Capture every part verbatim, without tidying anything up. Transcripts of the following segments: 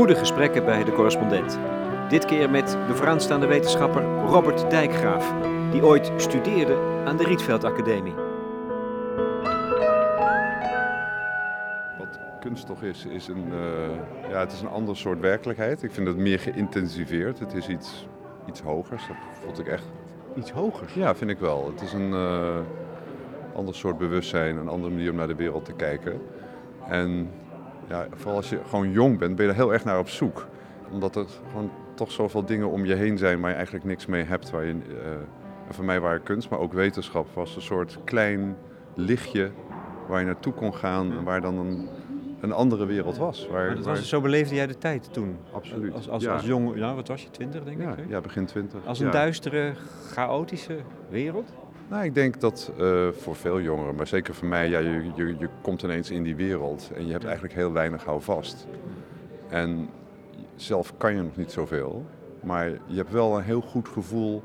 Goede gesprekken bij De Correspondent. Dit keer met de vooraanstaande wetenschapper Robert Dijkgraaf, die ooit studeerde aan de Rietveld Academie. Wat kunst toch is, is een, uh, ja, het is een ander soort werkelijkheid. Ik vind het meer geïntensiveerd. Het is iets, iets hogers. Dat vond ik echt... Iets hogers? Ja, vind ik wel. Het is een uh, ander soort bewustzijn, een andere manier om naar de wereld te kijken. En ja, vooral als je gewoon jong bent, ben je er heel erg naar op zoek. Omdat er gewoon toch zoveel dingen om je heen zijn waar je eigenlijk niks mee hebt. Waar je, uh, voor mij waren kunst, maar ook wetenschap was een soort klein lichtje waar je naartoe kon gaan en waar dan een, een andere wereld was. Waar, maar dat was, waar... Zo beleefde jij de tijd toen? Absoluut. Als, als, ja. als jong, ja, wat was je, twintig denk ja, ik? Hè? Ja, begin twintig. Als een ja. duistere, chaotische wereld? Nou, ik denk dat uh, voor veel jongeren, maar zeker voor mij, ja, je, je, je komt ineens in die wereld en je hebt eigenlijk heel weinig houvast. En zelf kan je nog niet zoveel, maar je hebt wel een heel goed gevoel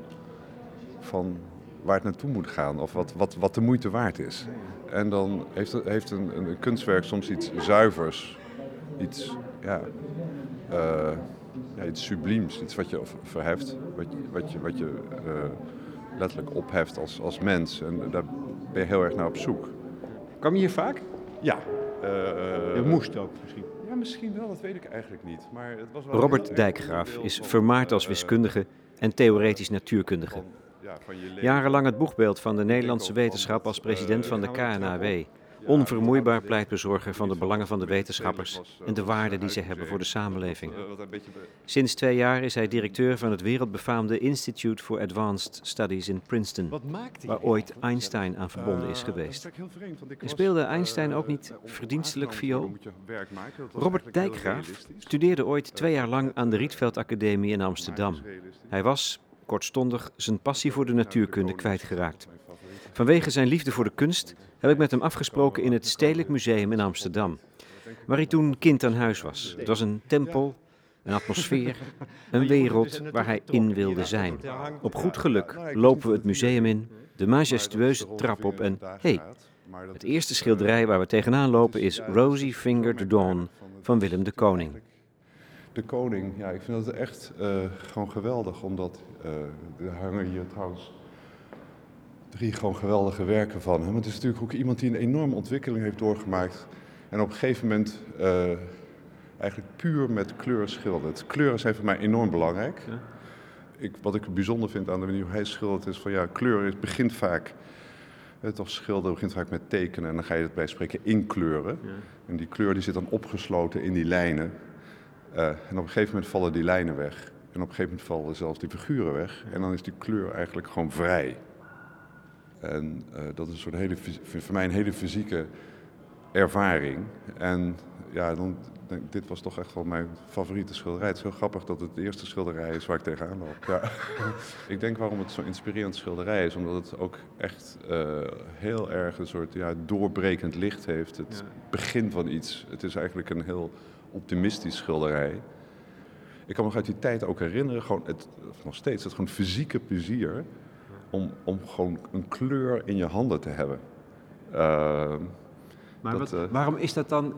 van waar het naartoe moet gaan of wat, wat, wat de moeite waard is. En dan heeft, heeft een, een kunstwerk soms iets zuivers, iets, ja, uh, ja, iets subliems, iets wat je verheft, wat je... Wat je, wat je uh, letterlijk opheft als, als mens. En daar ben je heel erg naar op zoek. Kwam je hier vaak? Ja. Uh, je moest ook misschien. Ja, misschien wel, dat weet ik eigenlijk niet. Maar het was wel Robert Dijkgraaf is vermaard als wiskundige en theoretisch natuurkundige. Jarenlang het boegbeeld van de Nederlandse wetenschap als president van de K N A W. Onvermoeibaar pleitbezorger van de belangen van de wetenschappers en de waarde die ze hebben voor de samenleving. Sinds twee jaar is hij directeur van het wereldbefaamde Institute for Advanced Studies in Princeton, waar ooit Einstein aan verbonden is geweest. En speelde Einstein ook niet verdienstelijk viool? Robert Dijkgraaf studeerde ooit twee jaar lang aan de Rietveld Academie in Amsterdam. Hij was, kortstondig, zijn passie voor de natuurkunde kwijtgeraakt. Vanwege zijn liefde voor de kunst heb ik met hem afgesproken in het Stedelijk Museum in Amsterdam, waar hij toen kind aan huis was. Het was een tempel, een atmosfeer, een wereld waar hij in wilde zijn. Op goed geluk lopen we het museum in, de majestueuze trap op en hey, het eerste schilderij waar we tegenaan lopen is Rosie Finger to Dawn van Willem de Kooning. De Koning, ja, ik vind dat echt uh, gewoon geweldig, omdat uh, er hangen hier trouwens drie gewoon geweldige werken van hem. Het is natuurlijk ook iemand die een enorme ontwikkeling heeft doorgemaakt en op een gegeven moment uh, eigenlijk puur met kleur schildert. Kleuren zijn voor mij enorm belangrijk. Ja. Ik, wat ik bijzonder vind aan de manier hoe hij schildert is van ja, kleur is, begint vaak, eh, toch schilderen begint vaak met tekenen en dan ga je het bij spreken inkleuren. Ja. En die kleur die zit dan opgesloten in die lijnen. Uh, en op een gegeven moment vallen die lijnen weg. En op een gegeven moment vallen zelfs die figuren weg. En dan is die kleur eigenlijk gewoon vrij. En uh, dat is een soort hele, voor mij een hele fysieke ervaring. En ja, dan, dit was toch echt wel mijn favoriete schilderij. Het is heel grappig dat het de eerste schilderij is waar ik tegenaan loop. Ja. Ik denk waarom het zo'n inspirerend schilderij is. Omdat het ook echt uh, heel erg een soort ja, doorbrekend licht heeft. Het ja. begin van iets. Het is eigenlijk een heel... optimistisch schilderij. Ik kan me uit die tijd ook herinneren, gewoon het, of nog steeds, het gewoon fysieke plezier om, om gewoon een kleur in je handen te hebben. Uh, maar dat, wat, uh, waarom is dat dan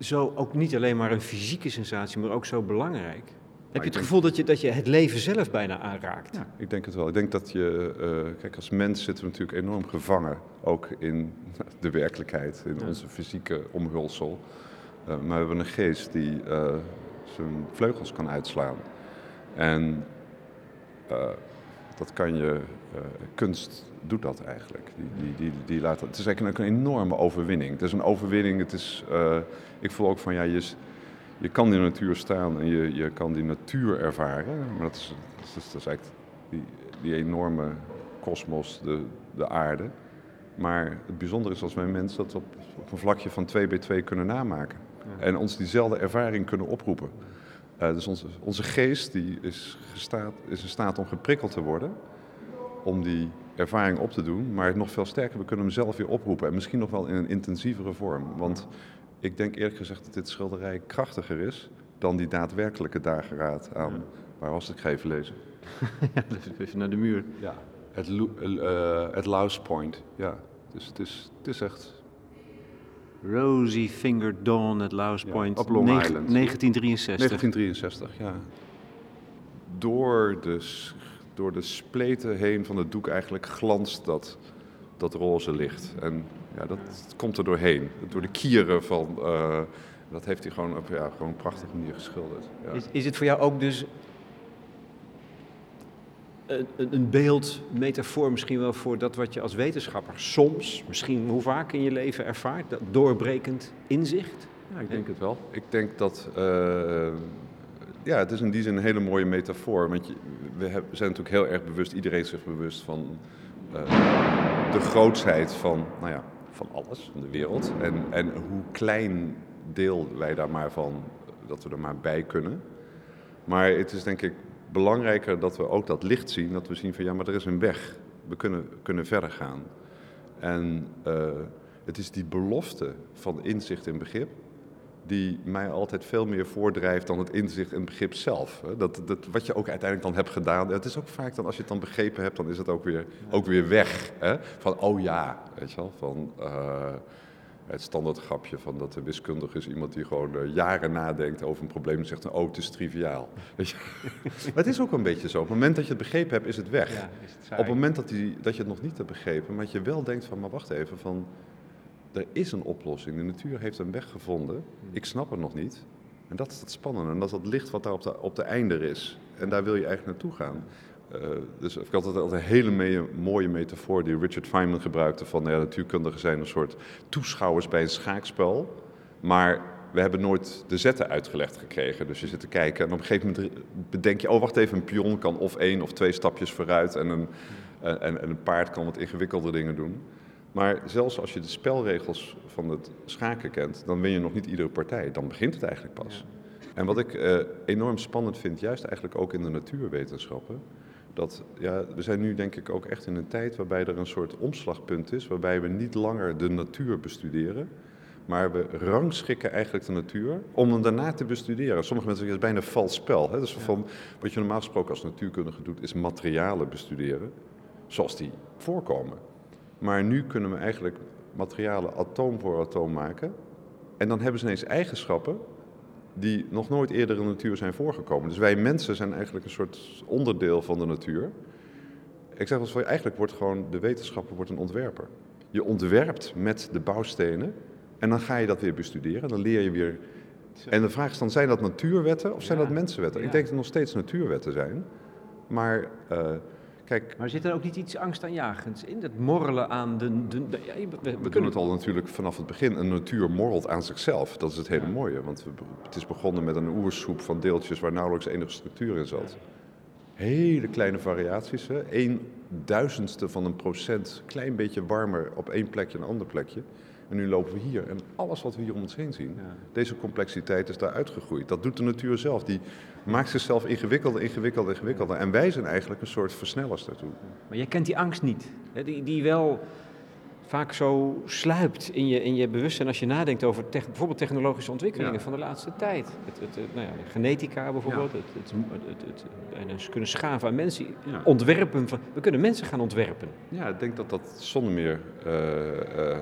zo ook niet alleen maar een fysieke sensatie, maar ook zo belangrijk? Heb je het gevoel dat je, dat je het leven zelf bijna aanraakt? Ja, ik denk het wel. Ik denk dat je, uh, kijk, als mens zitten we natuurlijk enorm gevangen, ook in de werkelijkheid, in ja. onze fysieke omhulsel. Uh, maar we hebben een geest die uh, zijn vleugels kan uitslaan. En uh, dat kan je, uh, kunst doet dat eigenlijk. Die, die, die, die laat dat. Het is eigenlijk een enorme overwinning. Het is een overwinning, het is, uh, ik voel ook van, ja, je, je kan in de natuur staan en je, je kan die natuur ervaren. Maar dat is, dat is, dat is eigenlijk die, die enorme kosmos, de, de aarde. Maar het bijzondere is als wij mensen dat op, op een vlakje van twee bij twee kunnen namaken. Ja. En ons diezelfde ervaring kunnen oproepen. Uh, dus onze, onze geest die is, gestaat, is in staat om geprikkeld te worden. Om die ervaring op te doen. Maar nog veel sterker, we kunnen hem zelf weer oproepen. En misschien nog wel in een intensievere vorm. Want ik denk eerlijk gezegd dat dit schilderij krachtiger is dan die daadwerkelijke dageraad aan... Ja. Waar was het? Ik ga even lezen. Ja, even naar de muur. Ja. Het uh, Louse Point, ja. Dus het is, het is echt Rosie Finger to Dawn at Laos Point, ja, op Long Island. negentien drieënzestig ja. Door de, door de spleten heen van het doek eigenlijk glanst dat, dat roze licht. En ja, dat komt er doorheen, door de kieren van... Uh, dat heeft hij gewoon op ja, gewoon een prachtige manier geschilderd. Ja. Is, is het voor jou ook dus een, een beeld, metafoor misschien wel voor dat wat je als wetenschapper soms, misschien hoe vaak in je leven ervaart, dat doorbrekend inzicht? Ja, ik denk het wel. Ik denk dat... Uh, ja, het is in die zin een hele mooie metafoor. Want je, we heb, zijn natuurlijk heel erg bewust, iedereen zich bewust van uh, de grootsheid van, nou ja, van alles, van de wereld. En, en hoe klein deel wij daar maar van, dat we er maar bij kunnen. Maar het is denk ik belangrijker dat we ook dat licht zien, dat we zien van ja, maar er is een weg. We kunnen, kunnen verder gaan. En uh, het is die belofte van inzicht en begrip die mij altijd veel meer voordrijft dan het inzicht en begrip zelf. Dat, dat, wat je ook uiteindelijk dan hebt gedaan, het is ook vaak dan als je het dan begrepen hebt, dan is het ook weer, ook weer weg. Hè? Van oh ja, weet je wel, van... Uh, Het standaard grapje van dat de wiskundige is iemand die gewoon uh, jaren nadenkt over een probleem en zegt, oh, het is triviaal. Maar het is ook een beetje zo. Op het moment dat je het begrepen hebt, is het weg. Ja, is het Op het moment dat, die, dat je het nog niet hebt begrepen, maar dat je wel denkt van, maar wacht even, van, er is een oplossing. De natuur heeft een weg gevonden. Ik snap het nog niet. En dat is het spannende. En dat is dat licht wat daar op de, op de einder is. En daar wil je eigenlijk naartoe gaan. Uh, dus ik had altijd een hele mee, mooie metafoor die Richard Feynman gebruikte van ja, natuurkundigen zijn een soort toeschouwers bij een schaakspel, maar we hebben nooit de zetten uitgelegd gekregen. Dus je zit te kijken en op een gegeven moment bedenk je, oh wacht even, een pion kan of één of twee stapjes vooruit en een, en, en een paard kan wat ingewikkelde dingen doen. Maar zelfs als je de spelregels van het schaken kent, dan win je nog niet iedere partij, dan begint het eigenlijk pas. En wat ik uh, enorm spannend vind, juist eigenlijk ook in de natuurwetenschappen, dat, ja, we zijn nu denk ik ook echt in een tijd waarbij er een soort omslagpunt is, waarbij we niet langer de natuur bestuderen, maar we rangschikken eigenlijk de natuur om hem daarna te bestuderen. Sommige mensen zeggen, het is bijna vals spel. Hè? Dus ja. Van, wat je normaal gesproken als natuurkundige doet, is materialen bestuderen, zoals die voorkomen. Maar nu kunnen we eigenlijk materialen atoom voor atoom maken en dan hebben ze ineens eigenschappen die nog nooit eerder in de natuur zijn voorgekomen. Dus wij mensen zijn eigenlijk een soort onderdeel van de natuur. Ik zeg wel eens, eigenlijk wordt gewoon de wetenschapper wordt een ontwerper. Je ontwerpt met de bouwstenen en dan ga je dat weer bestuderen. Dan leer je weer... En de vraag is dan, zijn dat natuurwetten of zijn ja, dat mensenwetten? Ja. Ik denk dat het nog steeds natuurwetten zijn. Maar... Uh, Kijk, maar zit er ook niet iets angstaanjagends in? Dat morrelen aan de... de, de ja, we, we, we kunnen het al natuurlijk vanaf het begin. Een natuur morrelt aan zichzelf. Dat is het hele ja. mooie. Want we, het is begonnen met een oersoep van deeltjes waar nauwelijks enige structuur in zat. Hele kleine variaties. Hè? Een duizendste van een procent. Klein beetje warmer op één plekje en een ander plekje. En nu lopen we hier. En alles wat we hier om ons heen zien. Ja. Deze complexiteit is daar uitgegroeid. Dat doet de natuur zelf. Die maakt zichzelf ingewikkelder, ingewikkelder, ingewikkelder. En wij zijn eigenlijk een soort versnellers daartoe. Maar jij kent die angst niet. Hè? Die, die wel vaak zo sluipt in je, in je bewustzijn als je nadenkt over tech, bijvoorbeeld technologische ontwikkelingen ja. van de laatste tijd. Het, het, het, nou ja, genetica bijvoorbeeld. Ja. Het, het, het, het, het, en kunnen schaven aan mensen. Ja. Ontwerpen. Van, we kunnen mensen gaan ontwerpen. Ja, ik denk dat dat zonder meer... Uh, uh,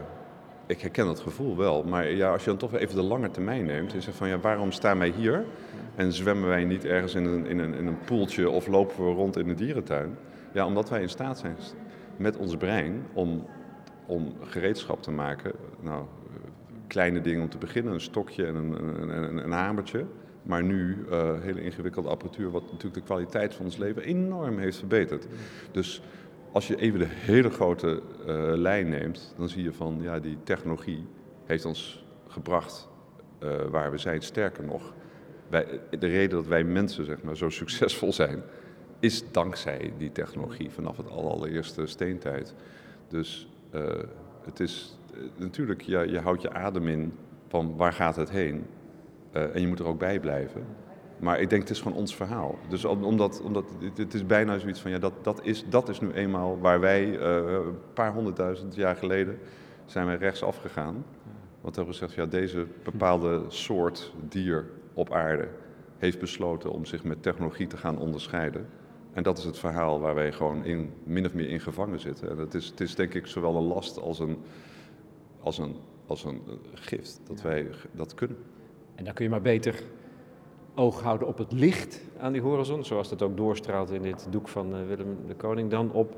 Ik herken dat gevoel wel, maar ja, als je dan toch even de lange termijn neemt en zegt van ja, waarom staan wij hier en zwemmen wij niet ergens in een, in een, in een poeltje of lopen we rond in een dierentuin? Ja, omdat wij in staat zijn met ons brein om, om gereedschap te maken. Nou, kleine dingen om te beginnen, een stokje en een, een, een, een hamertje, maar nu uh, hele ingewikkelde apparatuur wat natuurlijk de kwaliteit van ons leven enorm heeft verbeterd. Dus... Als je even de hele grote uh, lijn neemt, dan zie je van, ja, die technologie heeft ons gebracht uh, waar we zijn. Sterker nog, wij, de reden dat wij mensen, zeg maar, zo succesvol zijn, is dankzij die technologie vanaf het allereerste steentijd. Dus uh, het is, uh, natuurlijk, ja, je houdt je adem in van waar gaat het heen? Uh, en je moet er ook bij blijven. Maar ik denk, het is gewoon ons verhaal. Dus omdat, omdat het is bijna zoiets van, ja, dat, dat, is, dat is nu eenmaal waar wij uh, een paar honderdduizend jaar geleden zijn wij rechtsaf gegaan. Want hebben we gezegd, ja, deze bepaalde soort dier op aarde heeft besloten om zich met technologie te gaan onderscheiden. En dat is het verhaal waar wij gewoon in, min of meer in gevangen zitten. En het is, het is denk ik zowel een last als een, als een als een gift, dat wij dat kunnen. En dan kun je maar beter oog houden op het licht aan die horizon, zoals dat ook doorstraalt in dit doek van uh, Willem de Kooning, dan op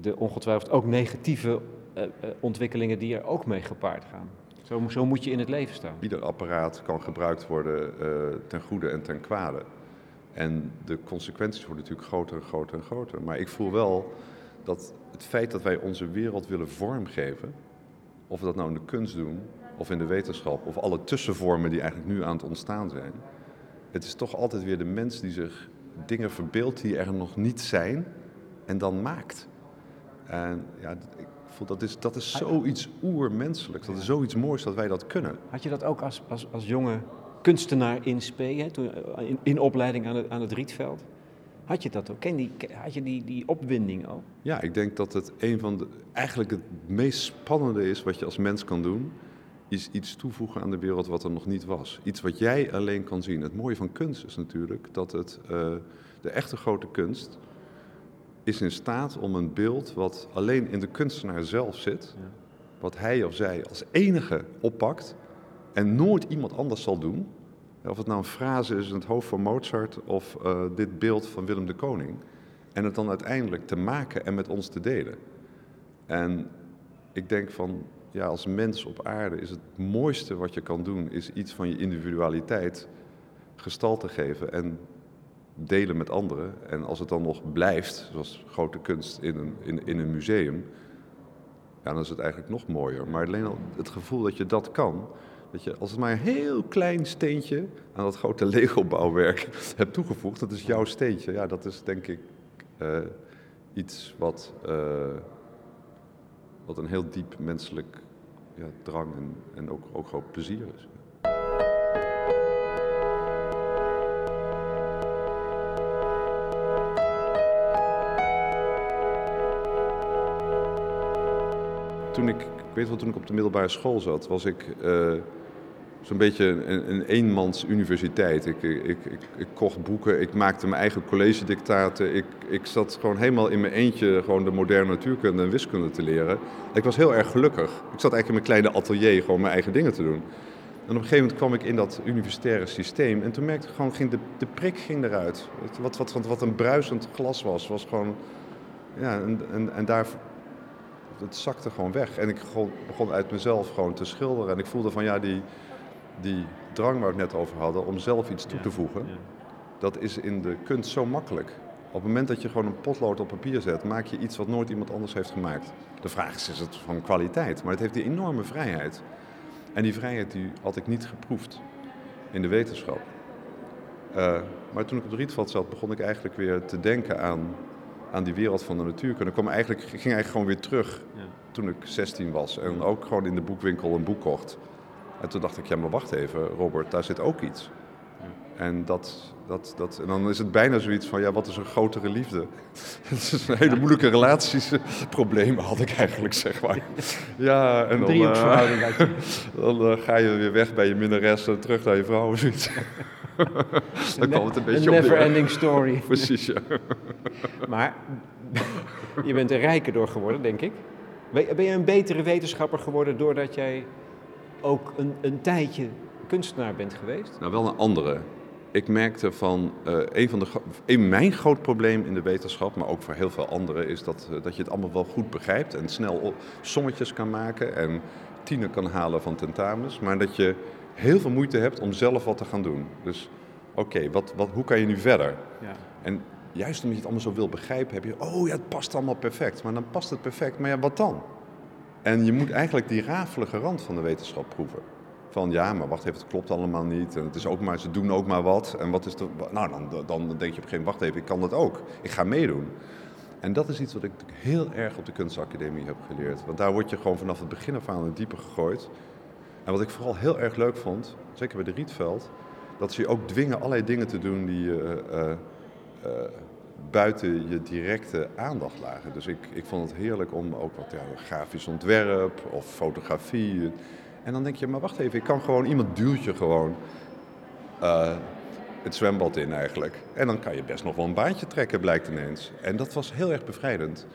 de ongetwijfeld ook negatieve uh, uh, ontwikkelingen die er ook mee gepaard gaan. Zo, zo moet je in het leven staan. Ieder apparaat kan gebruikt worden uh, ten goede en ten kwade. En de consequenties worden natuurlijk groter en groter en groter. Maar ik voel wel dat het feit dat wij onze wereld willen vormgeven, of we dat nou in de kunst doen, of in de wetenschap, of alle tussenvormen die eigenlijk nu aan het ontstaan zijn, het is toch altijd weer de mens die zich dingen verbeeldt die er nog niet zijn en dan maakt. En ja, ik voel dat is, dat is zoiets oermenselijks, dat is zoiets moois dat wij dat kunnen. Had je dat ook als, als, als jonge kunstenaar in Spee, hè, toen, in, in opleiding aan het, aan het Rietveld? Had je dat ook? Ken die, had je die, die opwinding al? Ja, ik denk dat het een van de, eigenlijk het meest spannende is wat je als mens kan doen, is iets toevoegen aan de wereld wat er nog niet was. Iets wat jij alleen kan zien. Het mooie van kunst is natuurlijk dat het, uh, de echte grote kunst is in staat om een beeld wat alleen in de kunstenaar zelf zit, ja, wat hij of zij als enige oppakt en nooit iemand anders zal doen. Of het nou een frase is in het hoofd van Mozart of uh, dit beeld van Willem de Kooning. En het dan uiteindelijk te maken en met ons te delen. En ik denk van, ja, als mens op aarde is het mooiste wat je kan doen, is iets van je individualiteit gestalte geven en delen met anderen. En als het dan nog blijft, zoals grote kunst in een, in, in een museum, ja, dan is het eigenlijk nog mooier. Maar alleen al het gevoel dat je dat kan, dat je als het maar een heel klein steentje aan dat grote Lego-bouwwerk hebt toegevoegd, dat is jouw steentje. Ja, dat is denk ik uh, iets wat, uh, wat een heel diep menselijk, ja, drang en, en ook, ook groot plezier is. Toen ik, ik weet wel, toen ik op de middelbare school zat, was ik uh, zo'n beetje een, een eenmans universiteit. Ik, ik, ik, ik kocht boeken, ik maakte mijn eigen college-dictaten. Ik, ik zat gewoon helemaal in mijn eentje gewoon de moderne natuurkunde en wiskunde te leren. Ik was heel erg gelukkig. Ik zat eigenlijk in mijn kleine atelier gewoon mijn eigen dingen te doen. En op een gegeven moment kwam ik in dat universitaire systeem en toen merkte ik gewoon, ging de, de prik ging eruit. Wat, wat, wat, wat een bruisend glas was, was gewoon, ja, en, en, en daar... Het zakte gewoon weg en ik begon uit mezelf gewoon te schilderen. En ik voelde van, ja, die, die drang waar we het net over hadden om zelf iets toe te voegen, ja, ja, dat is in de kunst zo makkelijk. Op het moment dat je gewoon een potlood op papier zet, maak je iets wat nooit iemand anders heeft gemaakt. De vraag is, is het van kwaliteit? Maar het heeft die enorme vrijheid. En die vrijheid die had ik niet geproefd in de wetenschap. Uh, maar toen ik op de Rietveld zat, begon ik eigenlijk weer te denken aan... aan die wereld van de natuurkunde. Ik kwam eigenlijk, ging eigenlijk gewoon weer terug, ja, toen ik zestien was. En ook gewoon in de boekwinkel een boek kocht. En toen dacht ik, ja, maar wacht even, Robert, daar zit ook iets. Ja. En, dat, dat, dat, en dan is het bijna zoiets van, ja, wat is een grotere liefde? Het is een hele moeilijke relaties probleem, had ik eigenlijk, zeg maar. Ja, en dan, uh, dan uh, ga je weer weg bij je minnares en terug naar je vrouw of zoiets. Dan kwam het een beetje op de... Een never-ending story. Precies, ja. Maar je bent er rijker door geworden, denk ik. Ben je een betere wetenschapper geworden doordat jij ook een, een tijdje kunstenaar bent geweest? Nou, wel een andere. Ik merkte van, uh, een van de, een, mijn groot probleem in de wetenschap, maar ook voor heel veel anderen, is dat, uh, dat je het allemaal wel goed begrijpt en snel sommetjes kan maken en tienen kan halen van tentamens, maar dat je heel veel moeite hebt om zelf wat te gaan doen. Dus oké, okay, wat, wat, hoe kan je nu verder? Ja. En juist omdat je het allemaal zo wil begrijpen, heb je, oh ja, het past allemaal perfect. Maar dan past het perfect, maar ja, wat dan? En je moet eigenlijk die rafelige rand van de wetenschap proeven. Van ja, maar wacht even, het klopt allemaal niet. En het is ook maar, ze doen ook maar wat. En wat is de, nou, dan, dan denk je op een gegeven moment, wacht even, ik kan dat ook. Ik ga meedoen. En dat is iets wat ik heel erg op de kunstacademie heb geleerd. Want daar word je gewoon vanaf het begin af aan in het diepe gegooid. En wat ik vooral heel erg leuk vond, zeker bij de Rietveld, dat ze je ook dwingen allerlei dingen te doen die uh, uh, uh, buiten je directe aandacht lagen. Dus ik, ik vond het heerlijk om ook wat, ja, grafisch ontwerp of fotografie. En dan denk je, maar wacht even, ik kan gewoon, iemand duwt je gewoon uh, het zwembad in eigenlijk. En dan kan je best nog wel een baantje trekken, blijkt ineens. En dat was heel erg bevrijdend.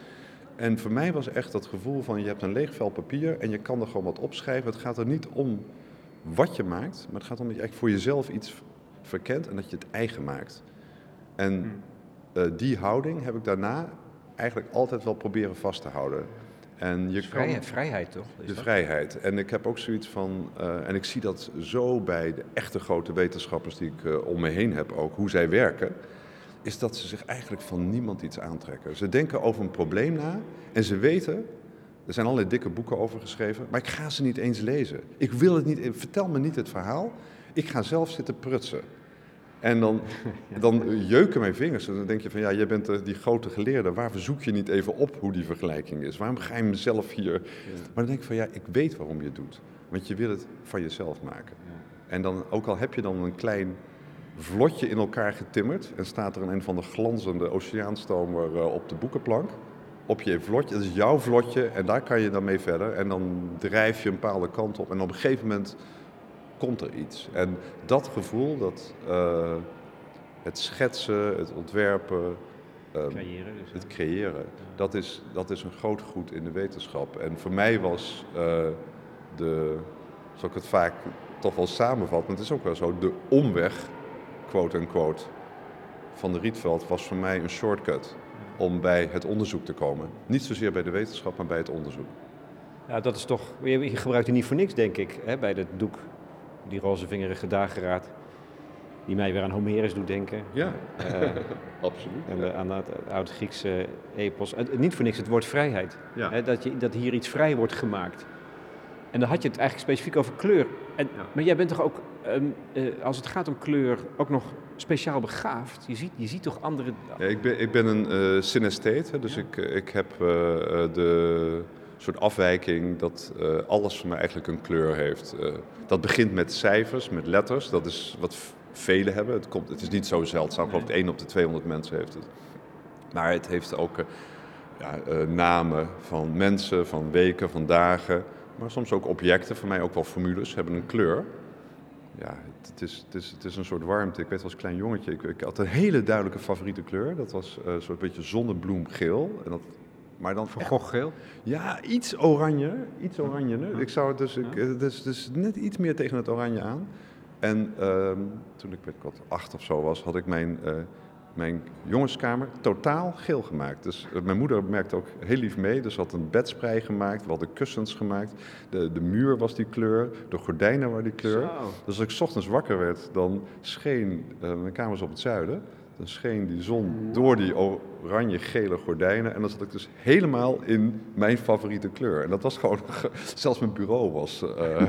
En voor mij was echt dat gevoel van je hebt een leeg vel papier en je kan er gewoon wat opschrijven. Het gaat er niet om wat je maakt, maar het gaat om dat je eigenlijk voor jezelf iets verkent en dat je het eigen maakt. En uh, die houding heb ik daarna eigenlijk altijd wel proberen vast te houden. En je dus kan, vrij, vrijheid toch? Is de dat? Vrijheid. En ik heb ook zoiets van, uh, en ik zie dat zo bij de echte grote wetenschappers die ik uh, om me heen heb ook, hoe zij werken, is dat ze zich eigenlijk van niemand iets aantrekken. Ze denken over een probleem na en ze weten, er zijn allerlei dikke boeken over geschreven, maar ik ga ze niet eens lezen. Ik wil het niet, vertel me niet het verhaal, ik ga zelf zitten prutsen. En dan, dan jeuken mijn vingers. En dan denk je van, ja, jij bent de, die grote geleerde. Waar zoek je niet even op hoe die vergelijking is? Waarom ga je mezelf hier... Ja. Maar dan denk ik van, ja, ik weet waarom je het doet. Want je wil het van jezelf maken. Ja. En dan, ook al heb je dan een klein vlotje in elkaar getimmerd... en staat er een van de glanzende oceaanstomer uh, op de boekenplank... op je vlotje, dat is jouw vlotje en daar kan je dan mee verder. En dan drijf je een bepaalde kant op en op een gegeven moment... komt er iets. En dat gevoel, dat uh, het schetsen, het ontwerpen, um, creëren dus, het creëren, ja. dat, is, dat is een groot goed in de wetenschap. En voor mij was uh, de, zoals ik het vaak toch wel samenvat, maar het is ook wel zo, de omweg, quote-unquote, van de Rietveld was voor mij een shortcut om bij het onderzoek te komen. Niet zozeer bij de wetenschap, maar bij het onderzoek. Ja, dat is toch, je gebruikt het niet voor niks, denk ik, hè, bij dat doek. Die rozevingerige dageraad, die mij weer aan Homerus doet denken. Ja, uh, absoluut. En ja. aan het oud-Griekse epos. Uh, niet voor niks, het woord vrijheid. Ja. Hè, dat, je, dat hier iets vrij wordt gemaakt. En dan had je het eigenlijk specifiek over kleur. En, ja. Maar jij bent toch ook, um, uh, als het gaat om kleur, ook nog speciaal begaafd? Je ziet, je ziet toch andere... Ja, ik, ben, ik ben een uh, synesthete, dus ja. ik, ik heb uh, de... een soort afwijking dat uh, alles voor mij eigenlijk een kleur heeft. Uh, dat begint met cijfers, met letters. Dat is wat v- velen hebben. Het, komt, het is niet zo zeldzaam. Ik geloof dat één op de tweehonderd mensen heeft het. Maar het heeft ook uh, ja, uh, namen van mensen, van weken, van dagen. Maar soms ook objecten. Voor mij ook wel formules hebben een kleur. Ja, het, het, is, het, is, het is een soort warmte. Ik weet als klein jongetje, ik, ik had een hele duidelijke favoriete kleur. Dat was uh, een soort beetje zonnebloemgeel. En dat... Maar dan Van Gogh geel? Ja, iets oranje. Iets oranje. Nu. Ik zou het dus, ik, dus, dus net iets meer tegen het oranje aan. En uh, toen ik weet wat acht of zo was, had ik mijn, uh, mijn jongenskamer totaal geel gemaakt. Dus uh, mijn moeder merkte ook heel lief mee. Dus ze had een bedsprei gemaakt, we hadden kussens gemaakt. De, de muur was die kleur, de gordijnen waren die kleur. Zo. Dus als ik 's ochtends wakker werd, dan scheen, uh, mijn kamer was op het zuiden... Dan scheen die zon door die oranje-gele gordijnen. En dan zat ik dus helemaal in mijn favoriete kleur. En dat was gewoon... Zelfs mijn bureau was uh,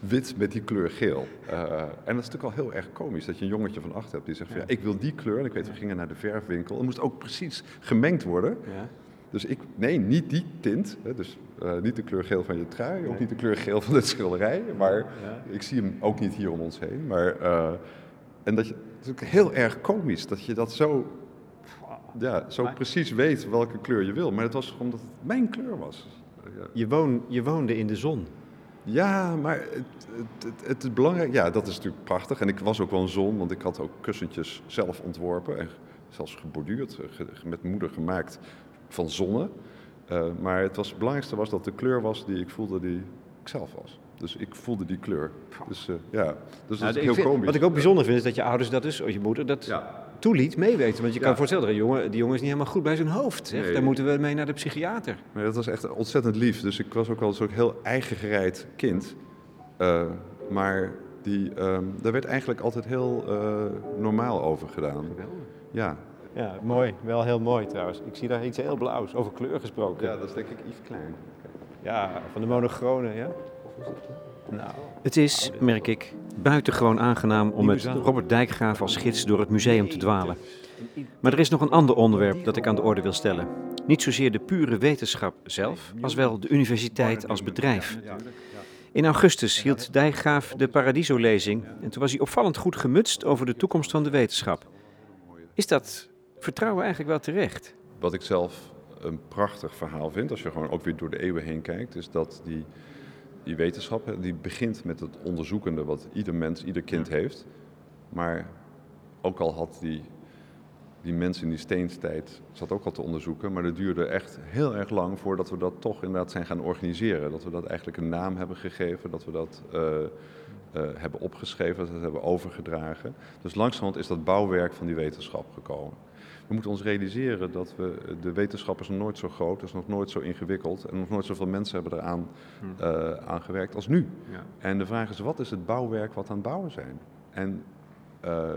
wit met die kleur geel. Uh, en dat is natuurlijk al heel erg komisch. Dat je een jongetje van acht hebt die zegt... Van, ja, ik wil die kleur. En ik weet, we gingen naar de verfwinkel. Het moest ook precies gemengd worden. Ja. Dus ik... Nee, niet die tint. Hè, dus uh, niet de kleur geel van je trui. Ook nee. niet de kleur geel van het schilderij. Maar ja. ik zie hem ook niet hier om ons heen. Maar... Uh, En dat je, het is ook heel erg komisch dat je dat zo, ja, zo precies weet welke kleur je wil. Maar het was omdat het mijn kleur was. Je, woon, je woonde in de zon. Ja, maar het, het, het is belangrijk. Ja, dat is natuurlijk prachtig. En ik was ook wel een zon, want ik had ook kussentjes zelf ontworpen. En zelfs geborduurd, met moeder gemaakt van zonne. Uh, maar het, was, het belangrijkste was dat de kleur was die ik voelde die ik zelf was. Dus ik voelde die kleur. Dus, uh, ja. dus nou, dat is heel vind, komisch. Wat ik ook bijzonder vind, is dat je ouders dat dus, of je moeder, dat ja. toeliet meeweten. Want je ja. kan voorstellen, die jongen, die jongen is niet helemaal goed bij zijn hoofd. Zeg. Nee. Daar moeten we mee naar de psychiater. Nee, dat was echt ontzettend lief. Dus ik was ook wel een heel eigengereid kind. Uh, maar die, uh, daar werd eigenlijk altijd heel uh, normaal over gedaan. Ja. ja, mooi. Wel heel mooi trouwens. Ik zie daar iets heel blauws, over kleur gesproken. Ja, dat is denk ik Yves Klein. Ja, van de monochrone, ja. Nou, het is, merk ik, buitengewoon aangenaam om met Robert Dijkgraaf als gids door het museum te dwalen. Maar er is nog een ander onderwerp dat ik aan de orde wil stellen. Niet zozeer de pure wetenschap zelf, als wel de universiteit als bedrijf. In augustus hield Dijkgraaf de Paradiso-lezing en toen was hij opvallend goed gemutst over de toekomst van de wetenschap. Is dat vertrouwen eigenlijk wel terecht? Wat ik zelf een prachtig verhaal vind, als je gewoon ook weer door de eeuwen heen kijkt, is dat die... Die wetenschap die begint met het onderzoekende wat ieder mens, ieder kind heeft. Maar ook al had die, die mensen in die steenstijd zat ook al te onderzoeken. Maar dat duurde echt heel erg lang voordat we dat toch inderdaad zijn gaan organiseren. Dat we dat eigenlijk een naam hebben gegeven, dat we dat uh, uh, hebben opgeschreven, dat we dat hebben overgedragen. Dus langzamerhand is dat bouwwerk van die wetenschap gekomen. We moeten ons realiseren dat we, de wetenschap is nog nooit zo groot, is nog nooit zo ingewikkeld en nog nooit zoveel mensen hebben eraan uh, aan gewerkt als nu. Ja. En de vraag is, wat is het bouwwerk wat aan het bouwen zijn? En uh,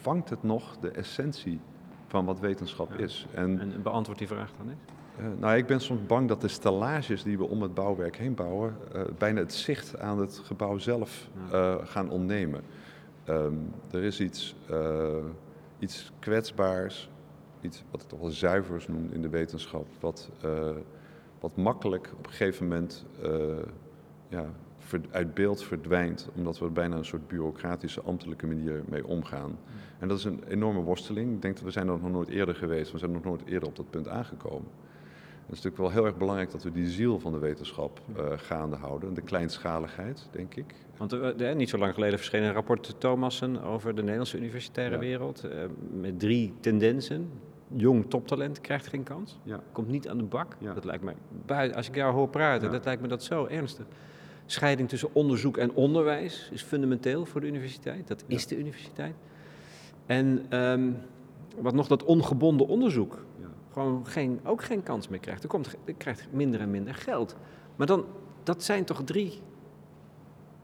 vangt het nog de essentie van wat wetenschap ja. is? En, en beantwoord die vraag dan eens? Uh, nou, ik ben soms bang dat de stellages die we om het bouwwerk heen bouwen uh, bijna het zicht aan het gebouw zelf uh, gaan ontnemen. Um, er is iets... Uh, Iets kwetsbaars, iets wat ik toch wel zuivers noem in de wetenschap, wat, uh, wat makkelijk op een gegeven moment uh, ja, uit beeld verdwijnt, omdat we er bijna een soort bureaucratische, ambtelijke manier mee omgaan. En dat is een enorme worsteling. Ik denk dat we zijn er nog nooit eerder geweest, we zijn nog nooit eerder op dat punt aangekomen. Het is natuurlijk wel heel erg belangrijk dat we die ziel van de wetenschap uh, gaande houden. De kleinschaligheid, denk ik. Want uh, de, niet zo lang geleden verscheen een rapport Thomassen over de Nederlandse universitaire ja. wereld. Uh, met drie tendensen. Jong toptalent krijgt geen kans. Ja. Komt niet aan de bak. Ja. Dat lijkt mij, buiten, als ik jou hoor praten, ja. dat lijkt me dat zo ernstig. Scheiding tussen onderzoek en onderwijs is fundamenteel voor de universiteit. Dat is ja. de universiteit. En um, wat nog dat ongebonden onderzoek. Ja. Gewoon geen, ook geen kans meer krijgt. Er, komt, er krijgt minder en minder geld. Maar dan, dat zijn toch drie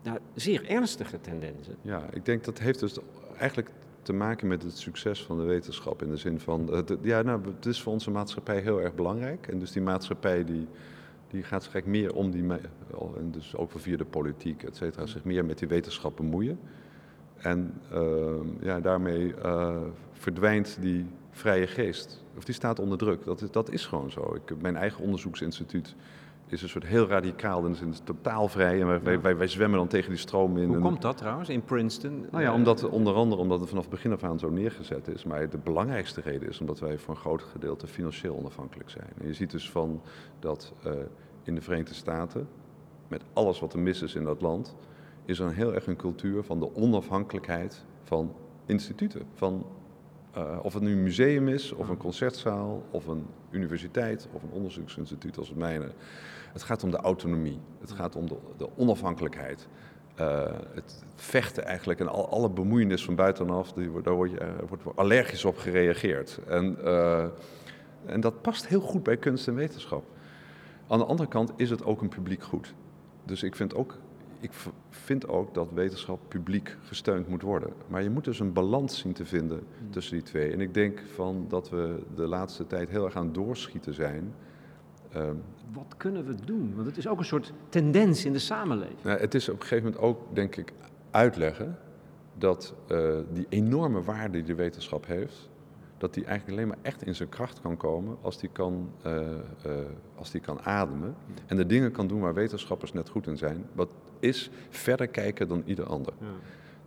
nou, zeer ernstige tendensen. Ja, ik denk dat heeft dus eigenlijk te maken met het succes van de wetenschap. In de zin van, uh, de, ja, nou, het is voor onze maatschappij heel erg belangrijk. En dus die maatschappij die, die gaat zich eigenlijk meer om die, en dus ook via de politiek, et cetera, zich meer met die wetenschap bemoeien. En uh, ja, daarmee uh, verdwijnt die vrije geest. Of die staat onder druk. Dat is, dat is gewoon zo. Ik, mijn eigen onderzoeksinstituut is een soort heel radicaal en is totaal vrij. En wij, ja. wij, wij zwemmen dan tegen die stroom in. Hoe en, komt dat trouwens in Princeton? Nou ja, omdat, onder andere omdat het vanaf het begin af aan zo neergezet is. Maar de belangrijkste reden is omdat wij voor een groot gedeelte financieel onafhankelijk zijn. En je ziet dus van dat uh, in de Verenigde Staten, met alles wat er mis is in dat land, is er een heel erg een cultuur van de onafhankelijkheid van instituten, van Uh, of het nu een museum is, of een concertzaal, of een universiteit, of een onderzoeksinstituut als het mijne. Het gaat om de autonomie, het gaat om de, de onafhankelijkheid. Uh, het vechten eigenlijk en al, alle bemoeienis van buitenaf, die, daar word je, uh, wordt allergisch op gereageerd. En, uh, en dat past heel goed bij kunst en wetenschap. Aan de andere kant is het ook een publiek goed. Dus ik vind ook... Ik vind ook dat wetenschap publiek gesteund moet worden. Maar je moet dus een balans zien te vinden tussen die twee. En ik denk van dat we de laatste tijd heel erg aan het doorschieten zijn. Um, Wat kunnen we doen? Want het is ook een soort tendens in de samenleving. Nou, het is op een gegeven moment ook, denk ik, uitleggen dat uh, die enorme waarde die de wetenschap heeft, dat die eigenlijk alleen maar echt in zijn kracht kan komen als die kan, uh, uh, als die kan ademen. En de dingen kan doen waar wetenschappers net goed in zijn. Wat is verder kijken dan ieder ander. Ja.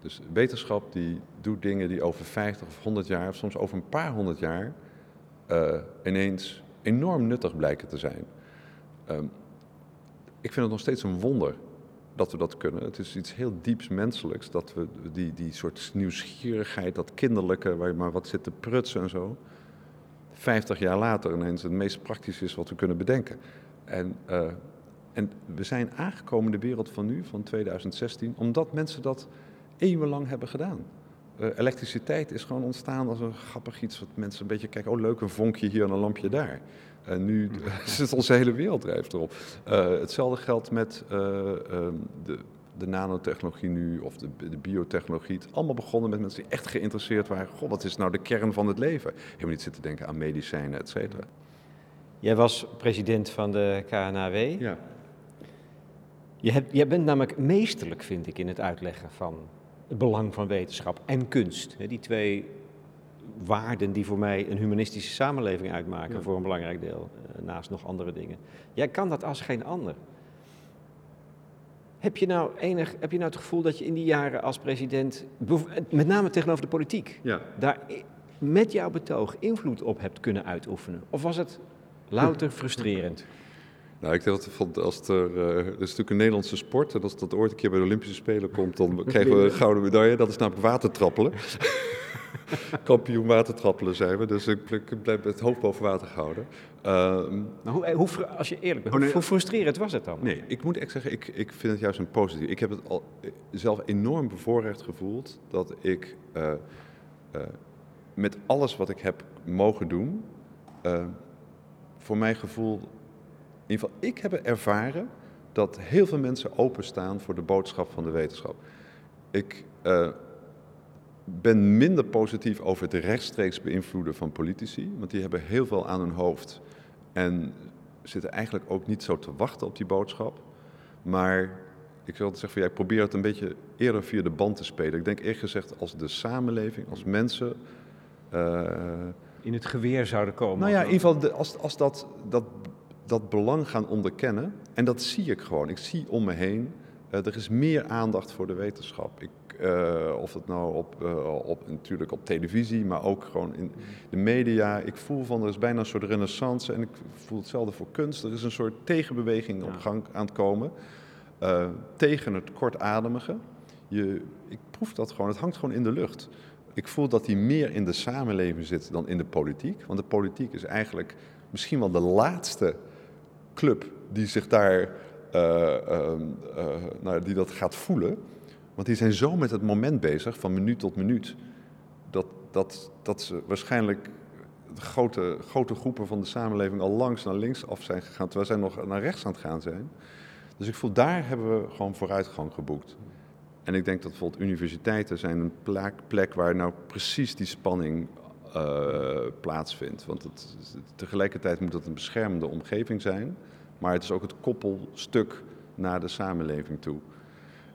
Dus wetenschap die doet dingen die over vijftig of honderd jaar, of soms over een paar honderd jaar, uh, ineens enorm nuttig blijken te zijn. Um, ik vind het nog steeds een wonder dat we dat kunnen. Het is iets heel dieps menselijks, dat we die, die soort nieuwsgierigheid, dat kinderlijke, waar je maar wat zit te prutsen en zo, vijftig jaar later ineens het meest praktisch is wat we kunnen bedenken. En... Uh, En we zijn aangekomen in de wereld van nu, van tweeduizend zestien, omdat mensen dat eeuwenlang hebben gedaan. Uh, elektriciteit is gewoon ontstaan als een grappig iets wat mensen een beetje kijken, oh leuk, een vonkje hier en een lampje daar. En nu zit onze hele wereld drijft erop. Uh, hetzelfde geldt met uh, um, de, de nanotechnologie nu of de, de biotechnologie. Het allemaal begonnen met mensen die echt geïnteresseerd waren. Goh, wat is nou de kern van het leven? Helemaal niet zitten denken aan medicijnen, et cetera. Jij was president van de K N A W. Ja. Je hebt, jij bent namelijk meesterlijk, vind ik, in het uitleggen van het belang van wetenschap en kunst. Die twee waarden die voor mij een humanistische samenleving uitmaken ja. voor een belangrijk deel, naast nog andere dingen. Jij kan dat als geen ander. Heb je nou, enig, heb je nou het gevoel dat je in die jaren als president, met name tegenover de politiek, ja. daar met jouw betoog invloed op hebt kunnen uitoefenen? Of was het louter frustrerend? Nou, ik denk dat als er, uh, dat is natuurlijk een Nederlandse sport en als dat ooit een keer bij de Olympische Spelen komt, dan krijgen we een gouden medaille. Dat is namelijk watertrappelen. Kampioen watertrappelen zijn we, dus ik, ik blijf het hoofd boven water gehouden. Um, maar hoe, hoe, als je eerlijk bent, oh nee, hoe frustrerend was het dan? Nee, ik moet echt zeggen, ik, ik vind het juist een positief. Ik heb het al zelf enorm bevoorrecht gevoeld dat ik uh, uh, met alles wat ik heb mogen doen, uh, voor mijn gevoel, in ieder geval ik heb ervaren dat heel veel mensen openstaan voor de boodschap van de wetenschap. Ik uh, ben minder positief over het rechtstreeks beïnvloeden van politici, want die hebben heel veel aan hun hoofd en zitten eigenlijk ook niet zo te wachten op die boodschap. Maar ik wil altijd zeggen, van, ja, ik probeer het een beetje eerder via de band te spelen. Ik denk eerlijk gezegd als de samenleving, als mensen... Uh, in het geweer zouden komen. Nou ja, in ieder geval als, als dat, dat, dat belang gaan onderkennen. En dat zie ik gewoon. Ik zie om me heen. Uh, er is meer aandacht voor de wetenschap. Ik, uh, of het nou op, uh, op, natuurlijk op televisie, maar ook gewoon in de media. Ik voel van, er is bijna een soort renaissance. En ik voel hetzelfde voor kunst. Er is een soort tegenbeweging op gang aan het komen. Uh, tegen het kortademige. Je, ik proef dat gewoon. Het hangt gewoon in de lucht. Ik voel dat die meer in de samenleving zit dan in de politiek. Want de politiek is eigenlijk misschien wel de laatste club die zich daar, uh, uh, uh, nou, die dat gaat voelen. Want die zijn zo met het moment bezig, van minuut tot minuut, dat, dat, dat ze waarschijnlijk de grote, grote groepen van de samenleving al langs naar links af zijn gegaan, terwijl zij nog naar rechts aan het gaan zijn. Dus ik voel, daar hebben we gewoon vooruitgang geboekt. En ik denk dat bijvoorbeeld universiteiten zijn een plek, plek waar nou precies die spanning uh, plaatsvindt. Want het, tegelijkertijd moet het een beschermende omgeving zijn, maar het is ook het koppelstuk naar de samenleving toe.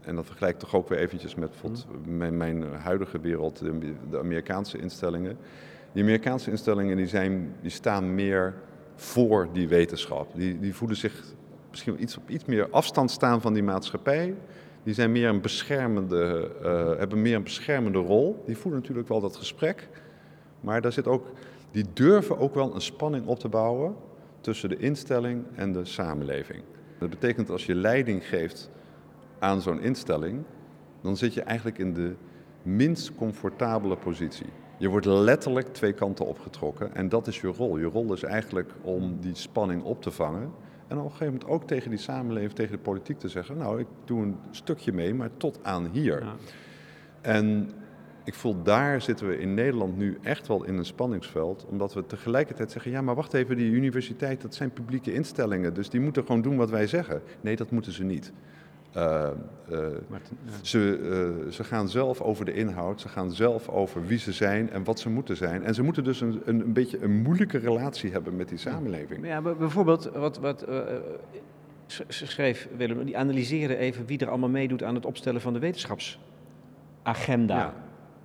En dat vergelijk ik toch ook weer eventjes met bijvoorbeeld mijn, mijn huidige wereld, de, de Amerikaanse instellingen. Die Amerikaanse instellingen die zijn, die staan meer voor die wetenschap. Die, die voelen zich misschien wel iets op iets meer afstand staan van die maatschappij. Die zijn meer een beschermende, uh, hebben meer een beschermende rol. Die voelen natuurlijk wel dat gesprek. Maar daar zit ook, die durven ook wel een spanning op te bouwen tussen de instelling en de samenleving. Dat betekent als je leiding geeft aan zo'n instelling, dan zit je eigenlijk in de minst comfortabele positie. Je wordt letterlijk twee kanten opgetrokken en dat is je rol. Je rol is eigenlijk om die spanning op te vangen. En op een gegeven moment ook tegen die samenleving, tegen de politiek te zeggen, nou, ik doe een stukje mee, maar tot aan hier. Ja. En ik voel, daar zitten we in Nederland nu echt wel in een spanningsveld, omdat we tegelijkertijd zeggen, ja, maar wacht even, die universiteit, dat zijn publieke instellingen, dus die moeten gewoon doen wat wij zeggen. Nee, dat moeten ze niet. Uh, uh, Martin, ja. ze, uh, ze gaan zelf over de inhoud, ze gaan zelf over wie ze zijn en wat ze moeten zijn. En ze moeten dus een, een, een beetje een moeilijke relatie hebben met die samenleving. Ja, bijvoorbeeld, wat, wat uh, schreef Willem, die analyseren even wie er allemaal meedoet aan het opstellen van de wetenschapsagenda. Ja.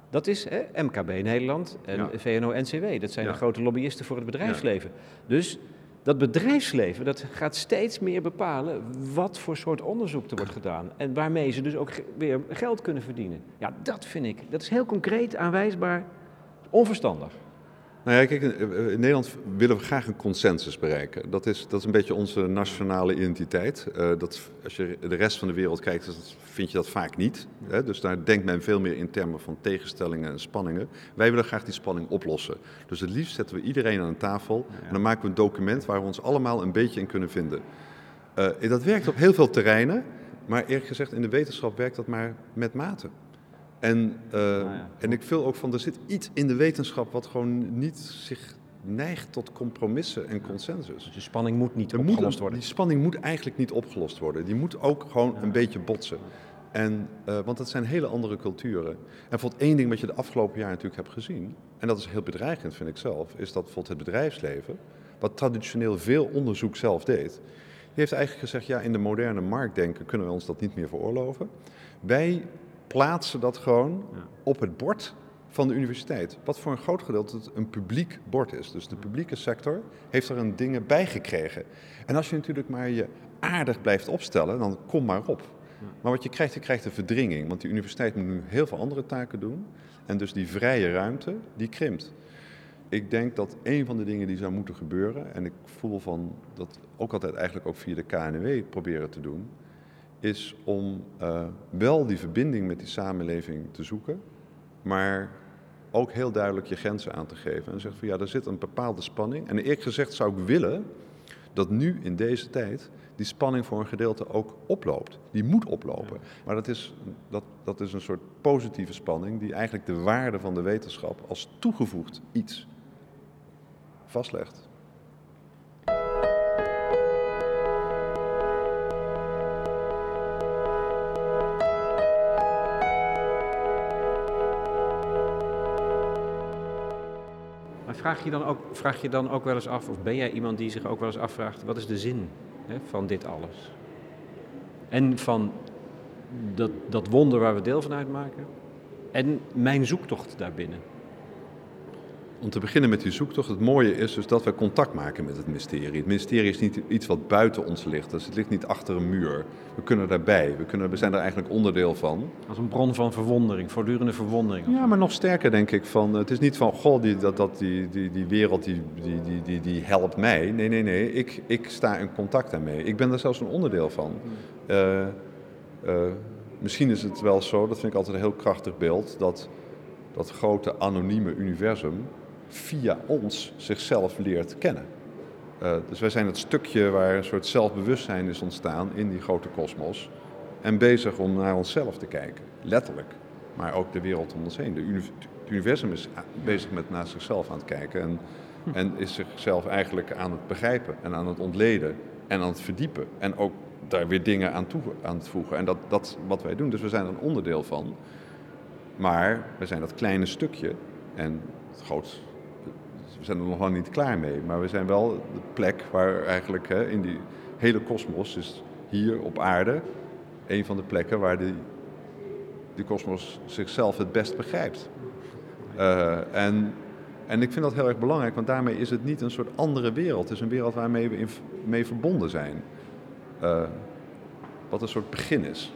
Dat is hè, M K B in Nederland en ja. V N O N C W, dat zijn ja. de grote lobbyisten voor het bedrijfsleven. Ja. Dus... dat bedrijfsleven, dat gaat steeds meer bepalen wat voor soort onderzoek er wordt gedaan. En waarmee ze dus ook weer geld kunnen verdienen. Ja, dat vind ik. Dat is heel concreet, aanwijsbaar, onverstandig. Nou ja, kijk, in Nederland willen we graag een consensus bereiken. Dat is, dat is een beetje onze nationale identiteit. Uh, dat, als je de rest van de wereld kijkt, vind je dat vaak niet. Hè? Dus daar denkt men veel meer in termen van tegenstellingen en spanningen. Wij willen graag die spanning oplossen. Dus het liefst zetten we iedereen aan een tafel en dan maken we een document waar we ons allemaal een beetje in kunnen vinden. Uh, dat werkt op heel veel terreinen, maar eerlijk gezegd in de wetenschap werkt dat maar met mate. En, uh, nou ja. en ik vul ook van, er zit iets in de wetenschap wat gewoon niet zich neigt tot compromissen en consensus. Dus de spanning moet niet er opgelost moet, worden. Die spanning moet eigenlijk niet opgelost worden. Die moet ook gewoon ja. een beetje botsen. En, uh, want dat zijn hele andere culturen. En bijvoorbeeld één ding wat je de afgelopen jaar natuurlijk hebt gezien, en dat is heel bedreigend vind ik zelf, is dat bijvoorbeeld het bedrijfsleven, wat traditioneel veel onderzoek zelf deed, die heeft eigenlijk gezegd, ja, in de moderne marktdenken kunnen we ons dat niet meer veroorloven. Wij... plaatsen dat gewoon op het bord van de universiteit. Wat voor een groot gedeelte het een publiek bord is. Dus de publieke sector heeft er een dingen bij gekregen. En als je natuurlijk maar je aardig blijft opstellen, dan kom maar op. Maar wat je krijgt, je krijgt een verdringing. Want die universiteit moet nu heel veel andere taken doen. En dus die vrije ruimte, die krimpt. Ik denk dat een van de dingen die zou moeten gebeuren, en ik voel van dat ook altijd eigenlijk ook via de K N W proberen te doen, is om uh, wel die verbinding met die samenleving te zoeken, maar ook heel duidelijk je grenzen aan te geven. En zegt van ja, daar zit een bepaalde spanning. En eerlijk gezegd zou ik willen dat nu in deze tijd die spanning voor een gedeelte ook oploopt. Die moet oplopen. Ja. Maar dat is, dat, dat is een soort positieve spanning die eigenlijk de waarde van de wetenschap als toegevoegd iets vastlegt. Vraag je dan ook, vraag je dan ook wel eens af, of ben jij iemand die zich ook wel eens afvraagt, wat is de zin hè, van dit alles? En van dat, dat wonder waar we deel van uitmaken en mijn zoektocht daarbinnen. Om te beginnen met die zoektocht, het mooie is dus dat we contact maken met het mysterie. Het mysterie is niet iets wat buiten ons ligt, dus het ligt niet achter een muur. We kunnen daarbij, we, kunnen, we zijn er eigenlijk onderdeel van. Als een bron van verwondering, voortdurende verwondering. Ja, maar nog sterker denk ik, van, het is niet van, goh, die, dat, dat, die, die, die wereld die, die, die, die, die helpt mij. Nee, nee, nee, ik, ik sta in contact daarmee. Ik ben daar zelfs een onderdeel van. Uh, uh, misschien is het wel zo, dat vind ik altijd een heel krachtig beeld, dat dat grote anonieme universum via ons zichzelf leert kennen. Uh, dus wij zijn het stukje waar een soort zelfbewustzijn is ontstaan in die grote kosmos en bezig om naar onszelf te kijken, letterlijk. Maar ook de wereld om ons heen. De uni- het universum is a- bezig met naar zichzelf aan het kijken en, hm. en is zichzelf eigenlijk aan het begrijpen en aan het ontleden en aan het verdiepen en ook daar weer dingen aan toe aan het voegen. En dat dat wat wij doen. Dus we zijn er een onderdeel van, maar we zijn dat kleine stukje en het grootste. We zijn er nog lang niet klaar mee, maar we zijn wel de plek waar eigenlijk hè, in die hele kosmos, dus hier op aarde, een van de plekken waar die, die kosmos zichzelf het best begrijpt. Uh, en, en ik vind dat heel erg belangrijk, want daarmee is het niet een soort andere wereld. Het is een wereld waarmee we in, mee verbonden zijn. Uh, wat een soort begin is.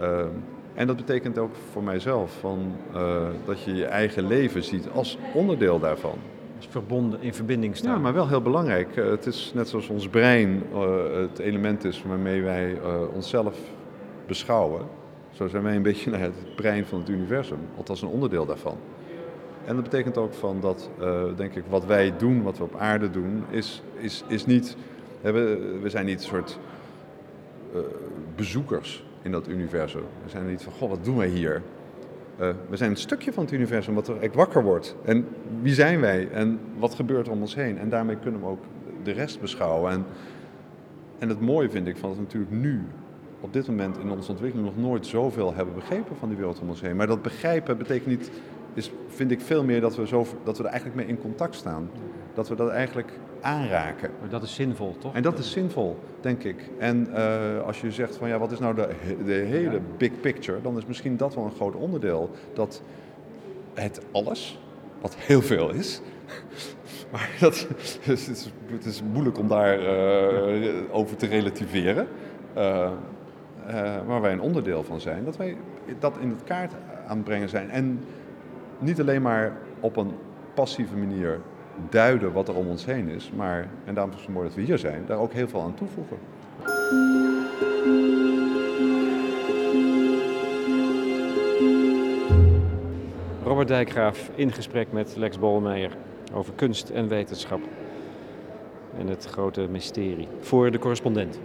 Ja. Uh, En dat betekent ook voor mijzelf van, uh, dat je je eigen leven ziet als onderdeel daarvan. Als verbonden, in verbinding staan. Ja, maar wel heel belangrijk. Uh, het is net zoals ons brein uh, het element is waarmee wij uh, onszelf beschouwen. Zo zijn wij een beetje naar het brein van het universum, althans een onderdeel daarvan. En dat betekent ook van dat, uh, denk ik, wat wij doen, wat we op aarde doen, is, is, is niet... We, we zijn niet een soort uh, bezoekers in dat universum. We zijn niet van, goh, wat doen wij hier? Uh, we zijn een stukje van het universum wat er echt wakker wordt. En wie zijn wij? En wat gebeurt om ons heen? En daarmee kunnen we ook de rest beschouwen. En, en het mooie vind ik van dat we natuurlijk nu, op dit moment in onze ontwikkeling, nog nooit zoveel hebben begrepen van die wereld om ons heen. Maar dat begrijpen betekent niet, is, vind ik veel meer dat we, zo, dat we er eigenlijk mee in contact staan. Dat we dat eigenlijk aanraken. Maar dat is zinvol, toch? En dat is zinvol, denk ik. En uh, als je zegt van ja, wat is nou de, de hele ja. big picture, dan is misschien dat wel een groot onderdeel. Dat het alles, wat heel veel is, maar dat, het, is, het is moeilijk om daar uh, ja. over te relativeren. Uh, uh, waar wij een onderdeel van zijn, dat wij dat in het kaart aanbrengen zijn. En niet alleen maar op een passieve manier duiden wat er om ons heen is, maar, en daarom is het mooi dat we hier zijn, daar ook heel veel aan toevoegen. Robert Dijkgraaf in gesprek met Lex Bolmeijer over kunst en wetenschap en het grote mysterie voor De Correspondent.